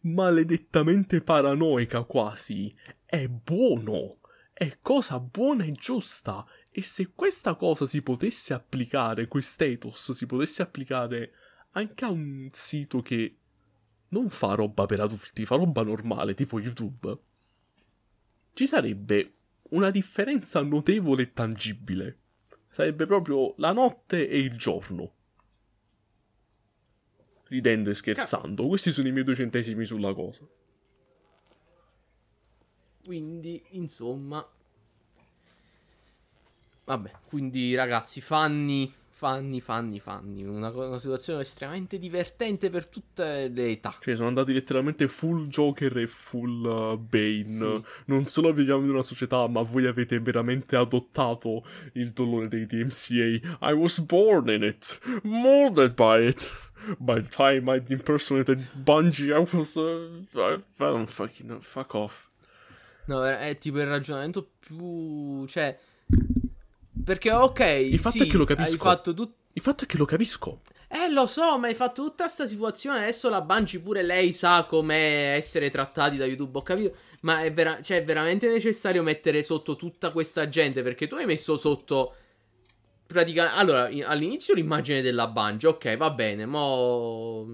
maledettamente paranoica quasi è buono, è cosa buona e giusta. E se questa cosa si potesse applicare, quest'ethos si potesse applicare anche a un sito che non fa roba per adulti, fa roba normale, tipo YouTube, ci sarebbe una differenza notevole e tangibile. Sarebbe proprio la notte e il giorno. Ridendo e scherzando, questi sono i miei 2 centesimi sulla cosa. Quindi, insomma... Vabbè, quindi ragazzi, fanni. Una situazione estremamente divertente per tutte le età. Cioè, sono andati letteralmente full Joker e full Bane. Sì. Non solo viviamo in una società, ma voi avete veramente adottato il dolore dei DMCA. I was born in it, molded by it. By the time I impersonated Bungie, I was... I don't fucking know. Fuck off. No, è tipo il ragionamento più... Cioè... Perché ok, il fatto è che lo capisco. Hai fatto il fatto è che lo capisco. Lo so, ma hai fatto tutta questa situazione. Adesso la Bungie pure lei sa com'è essere trattati da YouTube, ho capito. Ma è, cioè, è veramente necessario mettere sotto tutta questa gente? Perché tu hai messo sotto... Praticamente, allora, all'inizio l'immagine della Bungie, ok, va bene, mo...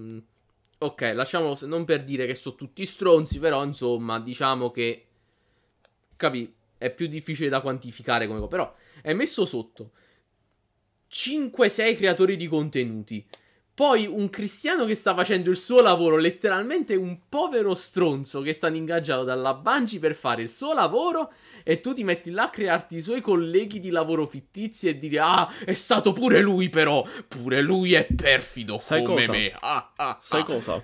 Ok, lasciamolo, non per dire che sono tutti stronzi, però insomma, diciamo che... Capì? È più difficile da quantificare come cosa, però... È messo sotto 5-6 creatori di contenuti, poi un cristiano che sta facendo il suo lavoro, letteralmente un povero stronzo che è stato ingaggiato dalla Bungie per fare il suo lavoro, e tu ti metti là a crearti i suoi colleghi di lavoro fittizi e dire: ah, è stato pure lui, però pure lui è perfido. Sai come cosa? Me sai cosa?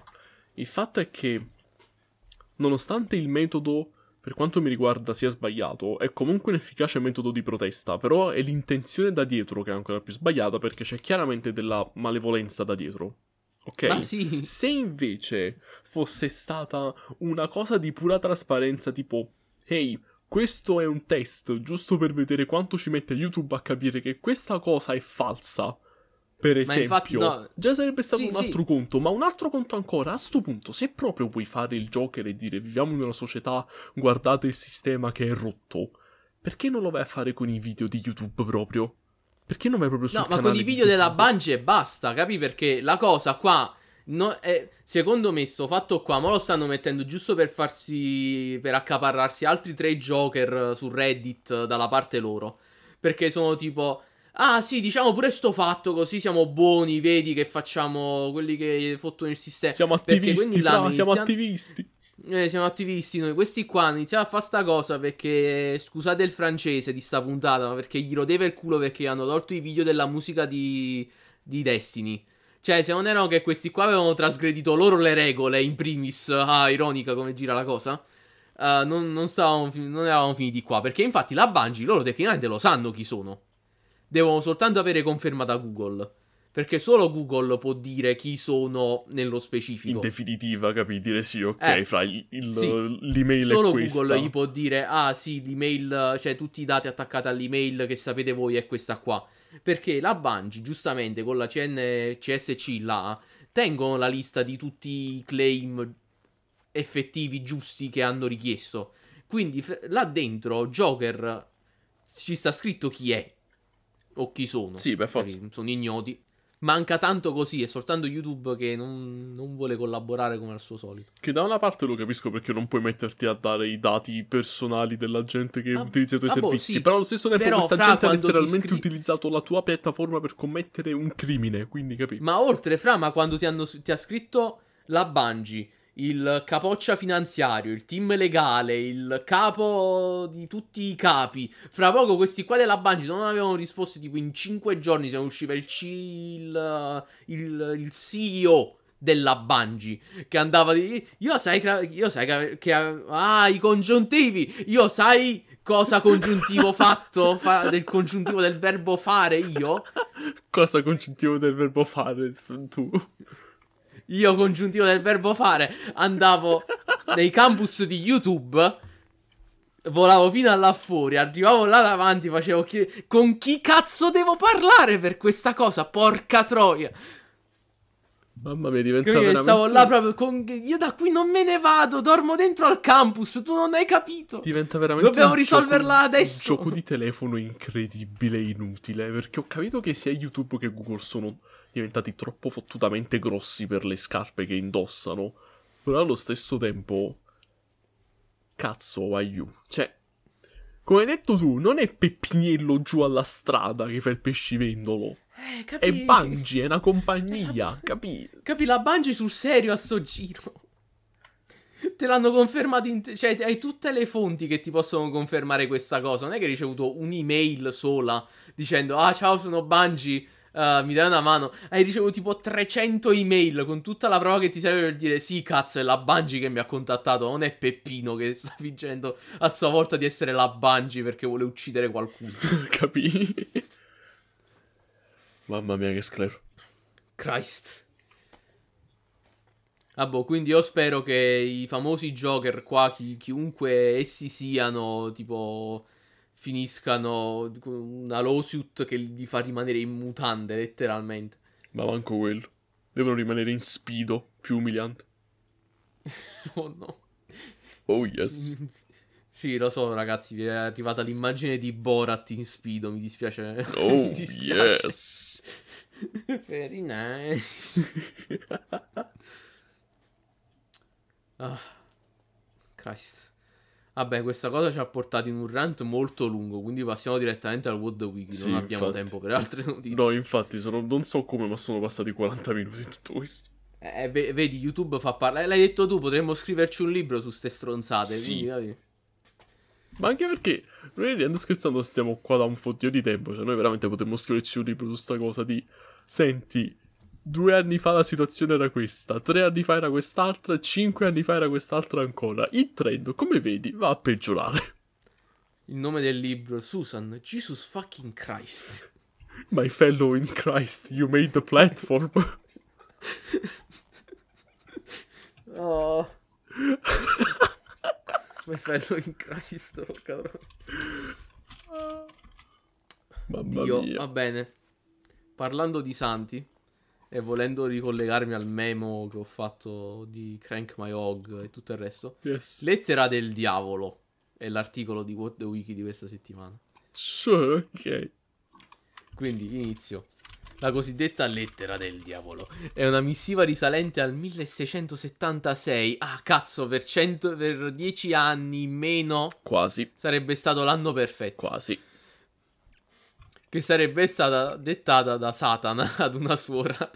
Il fatto è che nonostante il metodo, per quanto mi riguarda, sia sbagliato, è comunque un efficace metodo di protesta, però è l'intenzione da dietro che è ancora più sbagliata, perché c'è chiaramente della malevolenza da dietro. Ok? Ma sì. Se invece fosse stata una cosa di pura trasparenza, tipo: hey, questo è un test giusto per vedere quanto ci mette YouTube a capire che questa cosa è falsa, per esempio, infatti, no. Già sarebbe stato un altro conto, ma un altro conto ancora. A sto punto, se proprio vuoi fare il Joker e dire viviamo in una società, guardate il sistema che è rotto, perché non lo vai a fare con i video di YouTube proprio? Perché non vai proprio sul canale? No, ma con i video della Bungie e basta, capi? Perché la cosa qua, no, secondo me sto fatto qua, ma lo stanno mettendo giusto per farsi, per accaparrarsi altri 3 Joker su Reddit dalla parte loro, perché sono tipo... Ah sì, diciamo pure sto fatto, così siamo buoni, vedi che facciamo quelli che fottono il sistema. Siamo attivisti, siamo attivisti. Siamo attivisti noi, questi qua hanno iniziato a fare sta cosa perché, scusate il francese di sta puntata, ma perché gli rodeva il culo perché hanno tolto i video della musica di Destiny. Cioè, se non erano che questi qua avevano trasgredito loro le regole, in primis, ironica come gira la cosa. Non eravamo finiti qua, perché infatti la Bungie, loro tecnicamente lo sanno chi sono. Devono soltanto avere confermata Google, perché solo Google può dire chi sono nello specifico. In definitiva, capì? Dire sì, ok, fra l'email solo è questa. Solo Google gli può dire: ah sì, l'email, cioè tutti i dati attaccati all'email che sapete voi è questa qua. Perché la Bungie, giustamente, con la CSC là, tengono la lista di tutti i claim effettivi giusti che hanno richiesto. Quindi là dentro, Joker, ci sta scritto chi è. O chi sono? Sì, per forza. Sono ignoti. Manca tanto così, è soltanto YouTube che non vuole collaborare come al suo solito. Che da una parte lo capisco, perché non puoi metterti a dare i dati personali della gente che utilizza i tuoi servizi. Sì. Però allo stesso tempo questa gente ha letteralmente utilizzato la tua piattaforma per commettere un crimine, quindi capi. Ma oltre, ma quando ti ha scritto la Bungie, il capoccia finanziario, il team legale, il capo di tutti i capi. Fra poco questi qua della Bungie non avevano risposto tipo in 5 giorni, se non usciva il CEO della Bungie che andava di... i congiuntivi, io sai cosa congiuntivo fatto del congiuntivo del verbo fare io? Cosa congiuntivo del verbo fare tu? Io congiuntivo del verbo fare andavo nei campus di YouTube, volavo fino là fuori, arrivavo là davanti, facevo con chi cazzo devo parlare per questa cosa, porca troia. Mamma mia, diventa veramente... Stavo là proprio con... Io da qui non me ne vado, dormo dentro al campus, tu non hai capito. Diventa veramente... Dobbiamo risolverla adesso. Un gioco di telefono incredibile e inutile, perché ho capito che sia YouTube che Google sono diventati troppo fottutamente grossi per le scarpe che indossano, però allo stesso tempo, cazzo, why you? Cioè, come hai detto tu, non è Peppiniello giù alla strada che fa il pescivendolo. Capì. È Bungie, è una compagnia, capì? Capì, la Bungie sul serio a sto giro. Te l'hanno confermato, cioè hai tutte le fonti che ti possono confermare questa cosa. Non è che hai ricevuto un'email sola dicendo, ah ciao sono Bungie, mi dai una mano. Hai ricevuto tipo 300 email con tutta la prova che ti serve per dire, sì cazzo è la Bungie che mi ha contattato, non è Peppino che sta fingendo a sua volta di essere la Bungie perché vuole uccidere qualcuno. Capì? Mamma mia che sclero. Christ. Ah boh, quindi io spero che i famosi Joker qua, chiunque essi siano, tipo finiscano con una lawsuit che li fa rimanere in mutande letteralmente. Ma manco quello. Devono rimanere in spido, più umiliante. Oh no. Oh yes. Sì, lo so ragazzi, vi è arrivata l'immagine di Borat in spido, mi dispiace. Oh mi dispiace. Yes. Very nice. Ah, Christ. Vabbè, questa cosa ci ha portato in un rant molto lungo, quindi passiamo direttamente al What the Week. Sì, non abbiamo tempo per altre notizie. No, infatti, non so come, ma sono passati 40 minuti in tutto questo. Vedi, YouTube fa parlare. L'hai detto tu, potremmo scriverci un libro su ste stronzate. Sì. Quindi, ma anche perché noi, ando scherzando, stiamo qua da un fottio di tempo. Cioè, noi veramente potremmo scriverci un libro su sta cosa di... Senti... 2 anni fa la situazione era questa, 3 anni fa era quest'altra, 5 anni fa era quest'altra ancora. Il trend, come vedi, va a peggiorare. Il nome del libro, Susan, Jesus fucking Christ. My fellow in Christ, you made the platform. Oh. My fellow in Christ, porca troia. Mamma Dio, mia. Va bene. Parlando di santi... E volendo ricollegarmi al memo che ho fatto di Crank My Hog e tutto il resto, yes. Lettera del diavolo è l'articolo di What the Wiki di questa settimana. Sure, ok. Quindi inizio. La cosiddetta lettera del diavolo è una missiva risalente al 1676. Ah cazzo, per 10 anni meno. Quasi. Sarebbe stato l'anno perfetto. Quasi. Che sarebbe stata dettata da Satana ad una suora,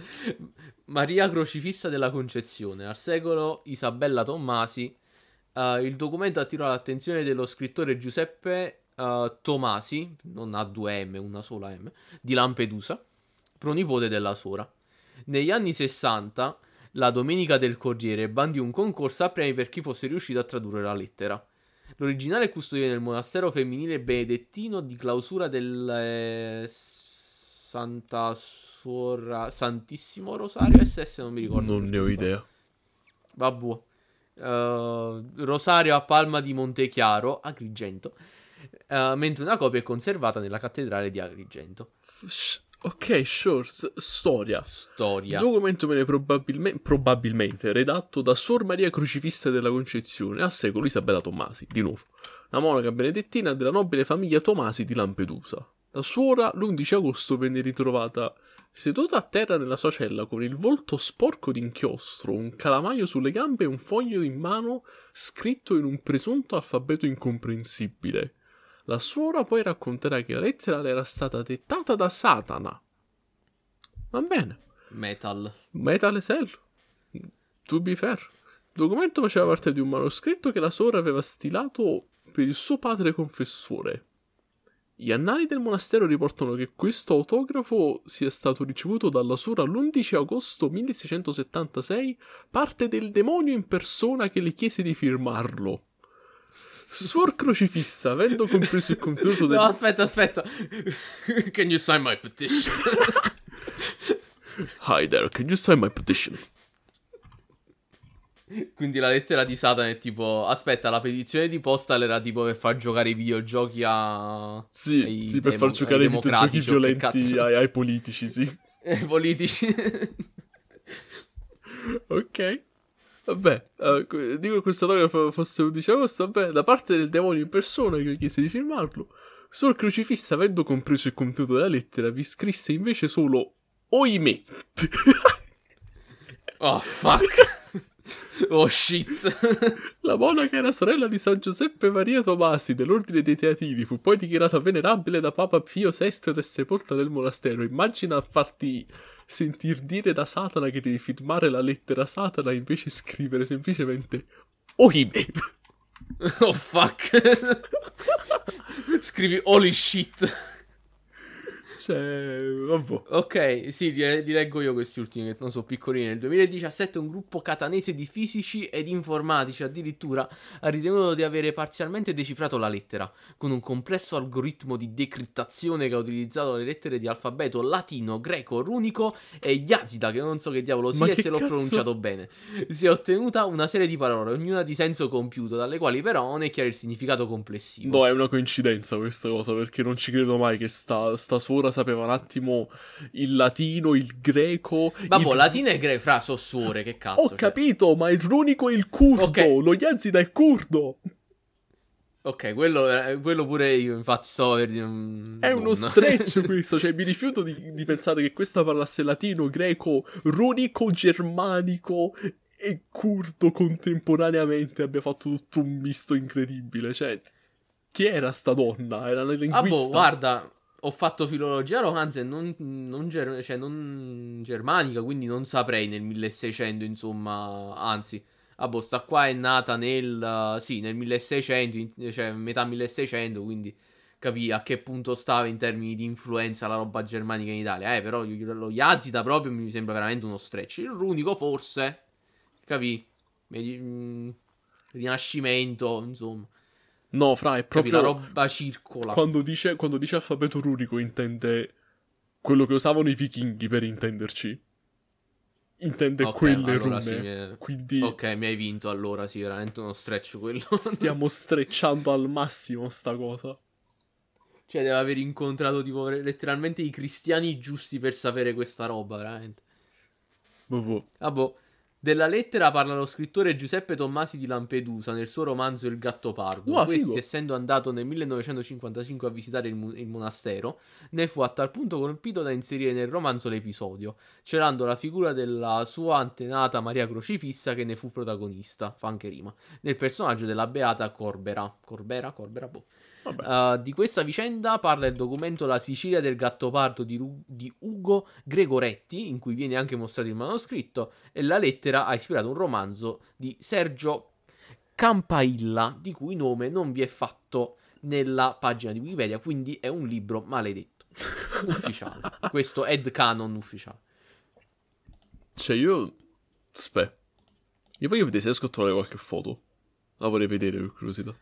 Maria Crocifissa della Concezione, al secolo Isabella Tommasi. Il documento attirò l'attenzione dello scrittore Giuseppe Tomasi, non ha 2 M, una sola M, di Lampedusa, pronipote della suora. Negli anni 60 la Domenica del Corriere bandì un concorso a premi per chi fosse riuscito a tradurre la lettera. L'originale è custodito nel monastero femminile benedettino di clausura del Santa Suora Santissimo Rosario SS, non mi ricordo. Non ne ho idea. Vabbè. Rosario a Palma di Montechiaro, Agrigento, mentre una copia è conservata nella cattedrale di Agrigento. Ok, sure, storia. Il documento viene probabilmente redatto da Suor Maria Crocifissa della Concezione al secolo Isabella Tommasi, di nuovo, la monaca benedettina della nobile famiglia Tomasi di Lampedusa. La suora l'11 agosto venne ritrovata seduta a terra nella sua cella con il volto sporco d'inchiostro, un calamaio sulle gambe e un foglio in mano scritto in un presunto alfabeto incomprensibile. La suora poi racconterà che la lettera le era stata dettata da Satana. Va bene. Metal cell. To be fair. Il documento faceva parte di un manoscritto che la suora aveva stilato per il suo padre confessore. Gli annali del monastero riportano che questo autografo sia stato ricevuto dalla suora l'11 agosto 1676, parte del demonio in persona che le chiese di firmarlo. Suor Crocifissa, avendo compreso il contenuto del... No, aspetta. Can you sign my petition? Hi there, can you sign my petition? Quindi la lettera di Satana è tipo... Aspetta, la petizione di Postal era tipo per far giocare i videogiochi a... Sì, per far giocare i videogiochi violenti ai politici, sì. Politici. Ok. Vabbè, dico che questo autografo fosse 11 agosto, vabbè, da parte del demonio in persona che chiese di firmarlo. Suor Crocifissa, avendo compreso il contenuto della lettera, vi scrisse invece solo oimè. Oh, fuck. Oh shit. La monaca era sorella di San Giuseppe Maria Tomasi dell'ordine dei Teatini. Fu poi dichiarata venerabile da Papa Pio VI ed è sepolta nel monastero. Immagina farti sentir dire da Satana che devi firmare la lettera Satana e invece scrivere semplicemente Ohime. Oh fuck. Scrivi holy shit. Cioè, vabbè. Ok, sì, li leggo io questi ultimi che non so, piccolini. Nel 2017 un gruppo catanese di fisici ed informatici addirittura ha ritenuto di avere parzialmente decifrato la lettera con un complesso algoritmo di decrittazione che ha utilizzato le lettere di alfabeto latino, greco, runico e yazida, che non so che diavolo sia e se l'ho pronunciato bene. Si è ottenuta una serie di parole, ognuna di senso compiuto, dalle quali però non è chiaro il significato complessivo. No, è una coincidenza questa cosa, perché non ci credo mai che sta suora sapeva un attimo il latino, il greco. Vabbè, latino e greco, fra so suore, che cazzo. Ho capito, ma il runico è il curdo, okay. Lo yazida è curdo. Ok, quello pure io, infatti sto per dire... È uno stretch questo, cioè mi rifiuto di pensare che questa parlasse latino, greco, runico, germanico e curdo contemporaneamente, abbia fatto tutto un misto incredibile, cioè... Chi era sta donna? Era una linguista? Ah boh, guarda... Ho fatto filologia romanza e non germanica, quindi non saprei nel 1600, insomma, anzi, sta qua è nata nel 1600, cioè metà 1600, quindi capì a che punto stava in termini di influenza la roba germanica in Italia, però lo yazida proprio mi sembra veramente uno stretch, il runico forse, capì, rinascimento, insomma. No, fra, è proprio... Capì, la roba circola. Quando dice alfabeto runico intende quello che usavano i vichinghi, per intenderci. Intende okay, quelle allora rune. Sì, quindi... Ok, mi hai vinto allora, sì, veramente uno stretch quello. Stiamo strecciando al massimo sta cosa. Cioè, deve aver incontrato tipo letteralmente i cristiani giusti per sapere questa roba, veramente. Vabbè. Della lettera parla lo scrittore Giuseppe Tomasi di Lampedusa nel suo romanzo Il Gattopardo. Questi, essendo andato nel 1955 a visitare il monastero, ne fu a tal punto colpito da inserire nel romanzo l'episodio, celando la figura della sua antenata Maria Crocifissa, che ne fu protagonista, fa anche rima, nel personaggio della beata Corbera, boh. Di questa vicenda parla il documento La Sicilia del Gattopardo di Ugo Gregoretti, in cui viene anche mostrato il manoscritto, e la lettera ha ispirato un romanzo di Sergio Campailla, di cui nome non vi è fatto nella pagina di Wikipedia, quindi è un libro maledetto ufficiale. Questo è canon ufficiale. Cioè io voglio vedere se riesco a trovare qualche foto, la vorrei vedere per curiosità.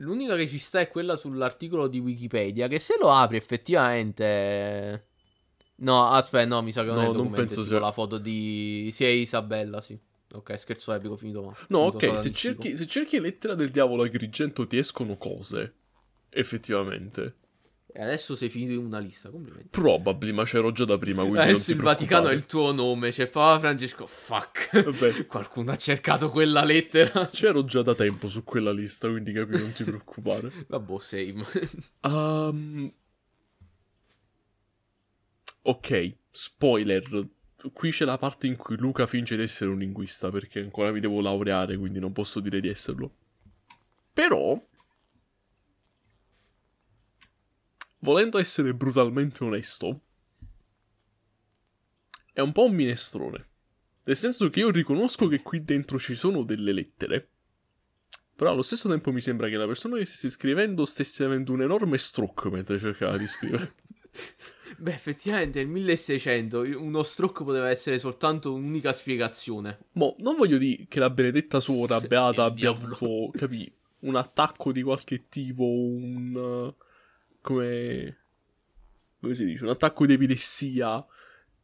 L'unica che ci sta è quella sull'articolo di Wikipedia, che se lo apri effettivamente... No, aspetta, no, mi sa che non è il documento, penso sia... la foto di... Sì, è Isabella, sì. Ok, scherzo epico, finito male. No, ok, se cerchi lettera del diavolo Agrigento ti escono cose, effettivamente. E adesso sei finito in una lista, complimenti. Probably, ma c'ero già da prima, quindi adesso il Vaticano è il tuo nome, c'è Papa Francesco, fuck. Vabbè. Qualcuno ha cercato quella lettera. C'ero già da tempo su quella lista, quindi capi, non ti preoccupare. Vabbè, same. Ok, spoiler. Qui c'è la parte in cui Luca finge di essere un linguista, perché ancora mi devo laureare, quindi non posso dire di esserlo. Però... volendo essere brutalmente onesto, è un po' un minestrone. Nel senso che io riconosco che qui dentro ci sono delle lettere, però allo stesso tempo mi sembra che la persona che stesse scrivendo stesse avendo un enorme stroke mentre cercava di scrivere. Beh, effettivamente nel 1600 uno stroke poteva essere soltanto un'unica spiegazione. Mo, non voglio dire che la benedetta suora beata abbia avuto, capì, un attacco di qualche tipo, come si dice, un attacco di epilessia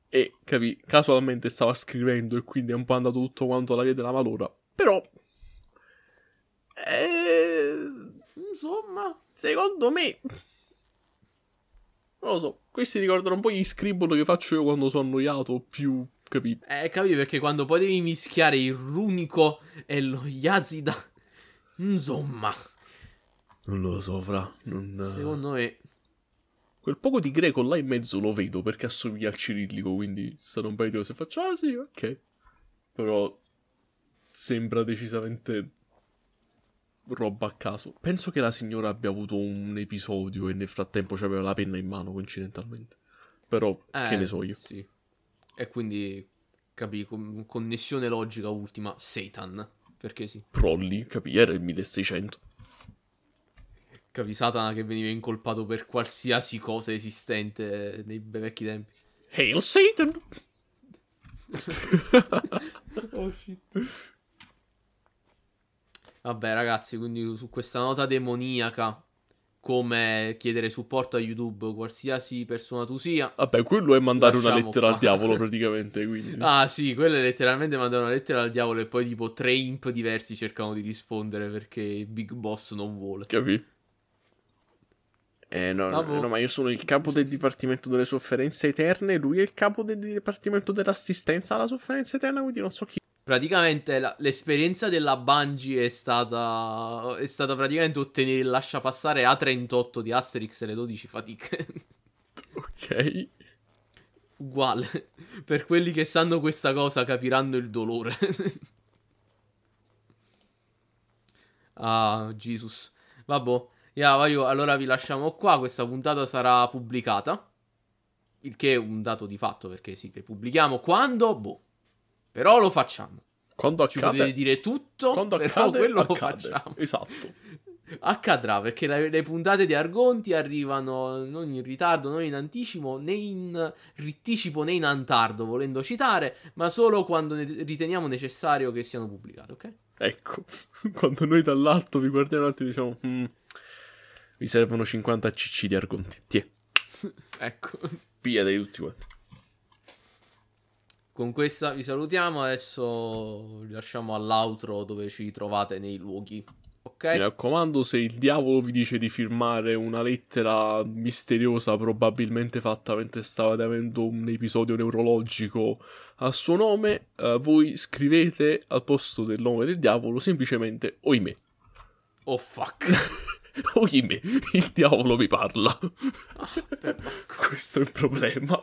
e, capì, casualmente stava scrivendo e quindi è un po' andato tutto quanto alla via della malora, però insomma, secondo me non lo so, questi ricordano un po' gli scribble che faccio io quando sono annoiato, più, capì, capì, perché quando poi devi mischiare il runico e lo yazida, insomma. Non lo so, fra. Secondo me... quel poco di greco là in mezzo lo vedo, perché assomiglia al cirillico, quindi è stato un paio di cose. Faccio, ah sì, ok. Però sembra decisamente roba a caso. Penso che la signora abbia avuto un episodio e nel frattempo c'aveva la penna in mano coincidentalmente. Però che ne so io. Sì. E quindi capì, connessione logica ultima, Satan. Perché sì. Prolli, capì, era il 1600. Capì, Satana che veniva incolpato per qualsiasi cosa esistente nei vecchi tempi. Hail Satan! Oh shit. Vabbè ragazzi, quindi su questa nota demoniaca, come chiedere supporto a YouTube qualsiasi persona tu sia. Vabbè, quello è mandare una lettera al diavolo praticamente, quindi. Ah sì, quello è letteralmente mandare una lettera al diavolo e poi tipo 3 imp diversi cercano di rispondere perché il big boss non vuole. Capì? No, ma io sono il capo del Dipartimento delle Sofferenze Eterne, lui è il capo del Dipartimento dell'Assistenza alla Sofferenza Eterna, quindi non so chi. Praticamente l'esperienza della Bungie è stata praticamente ottenere il lasciapassare A38 di Asterix e le 12 fatiche. Ok. Uguale. Per quelli che sanno questa cosa capiranno il dolore. Ah, Jesus. Vabbò. Allora vi lasciamo qua, questa puntata sarà pubblicata. Il che è un dato di fatto, perché sì, che pubblichiamo quando? Boh. Però lo facciamo. Quando accade. Ci potete dire tutto, quando però accade, quello accade. Lo facciamo. Esatto. Accadrà, perché le puntate di Argonti arrivano non in ritardo, non in anticipo, né in ritticipo, né in antardo, volendo citare, ma solo quando riteniamo necessario che siano pubblicate, ok? Ecco, quando noi dall'alto vi guardiamo e diciamo... Vi servono 50 cc di argonti. Tiè. Ecco. Pia dai tutti quanti. Con questa vi salutiamo. Adesso vi lasciamo all'outro dove ci trovate nei luoghi. Ok? Mi raccomando, se il diavolo vi dice di firmare una lettera misteriosa, probabilmente fatta mentre stavate avendo un episodio neurologico a suo nome, voi scrivete al posto del nome del diavolo semplicemente oimè. Oh fuck. Oimè, il diavolo mi parla. Questo è il problema.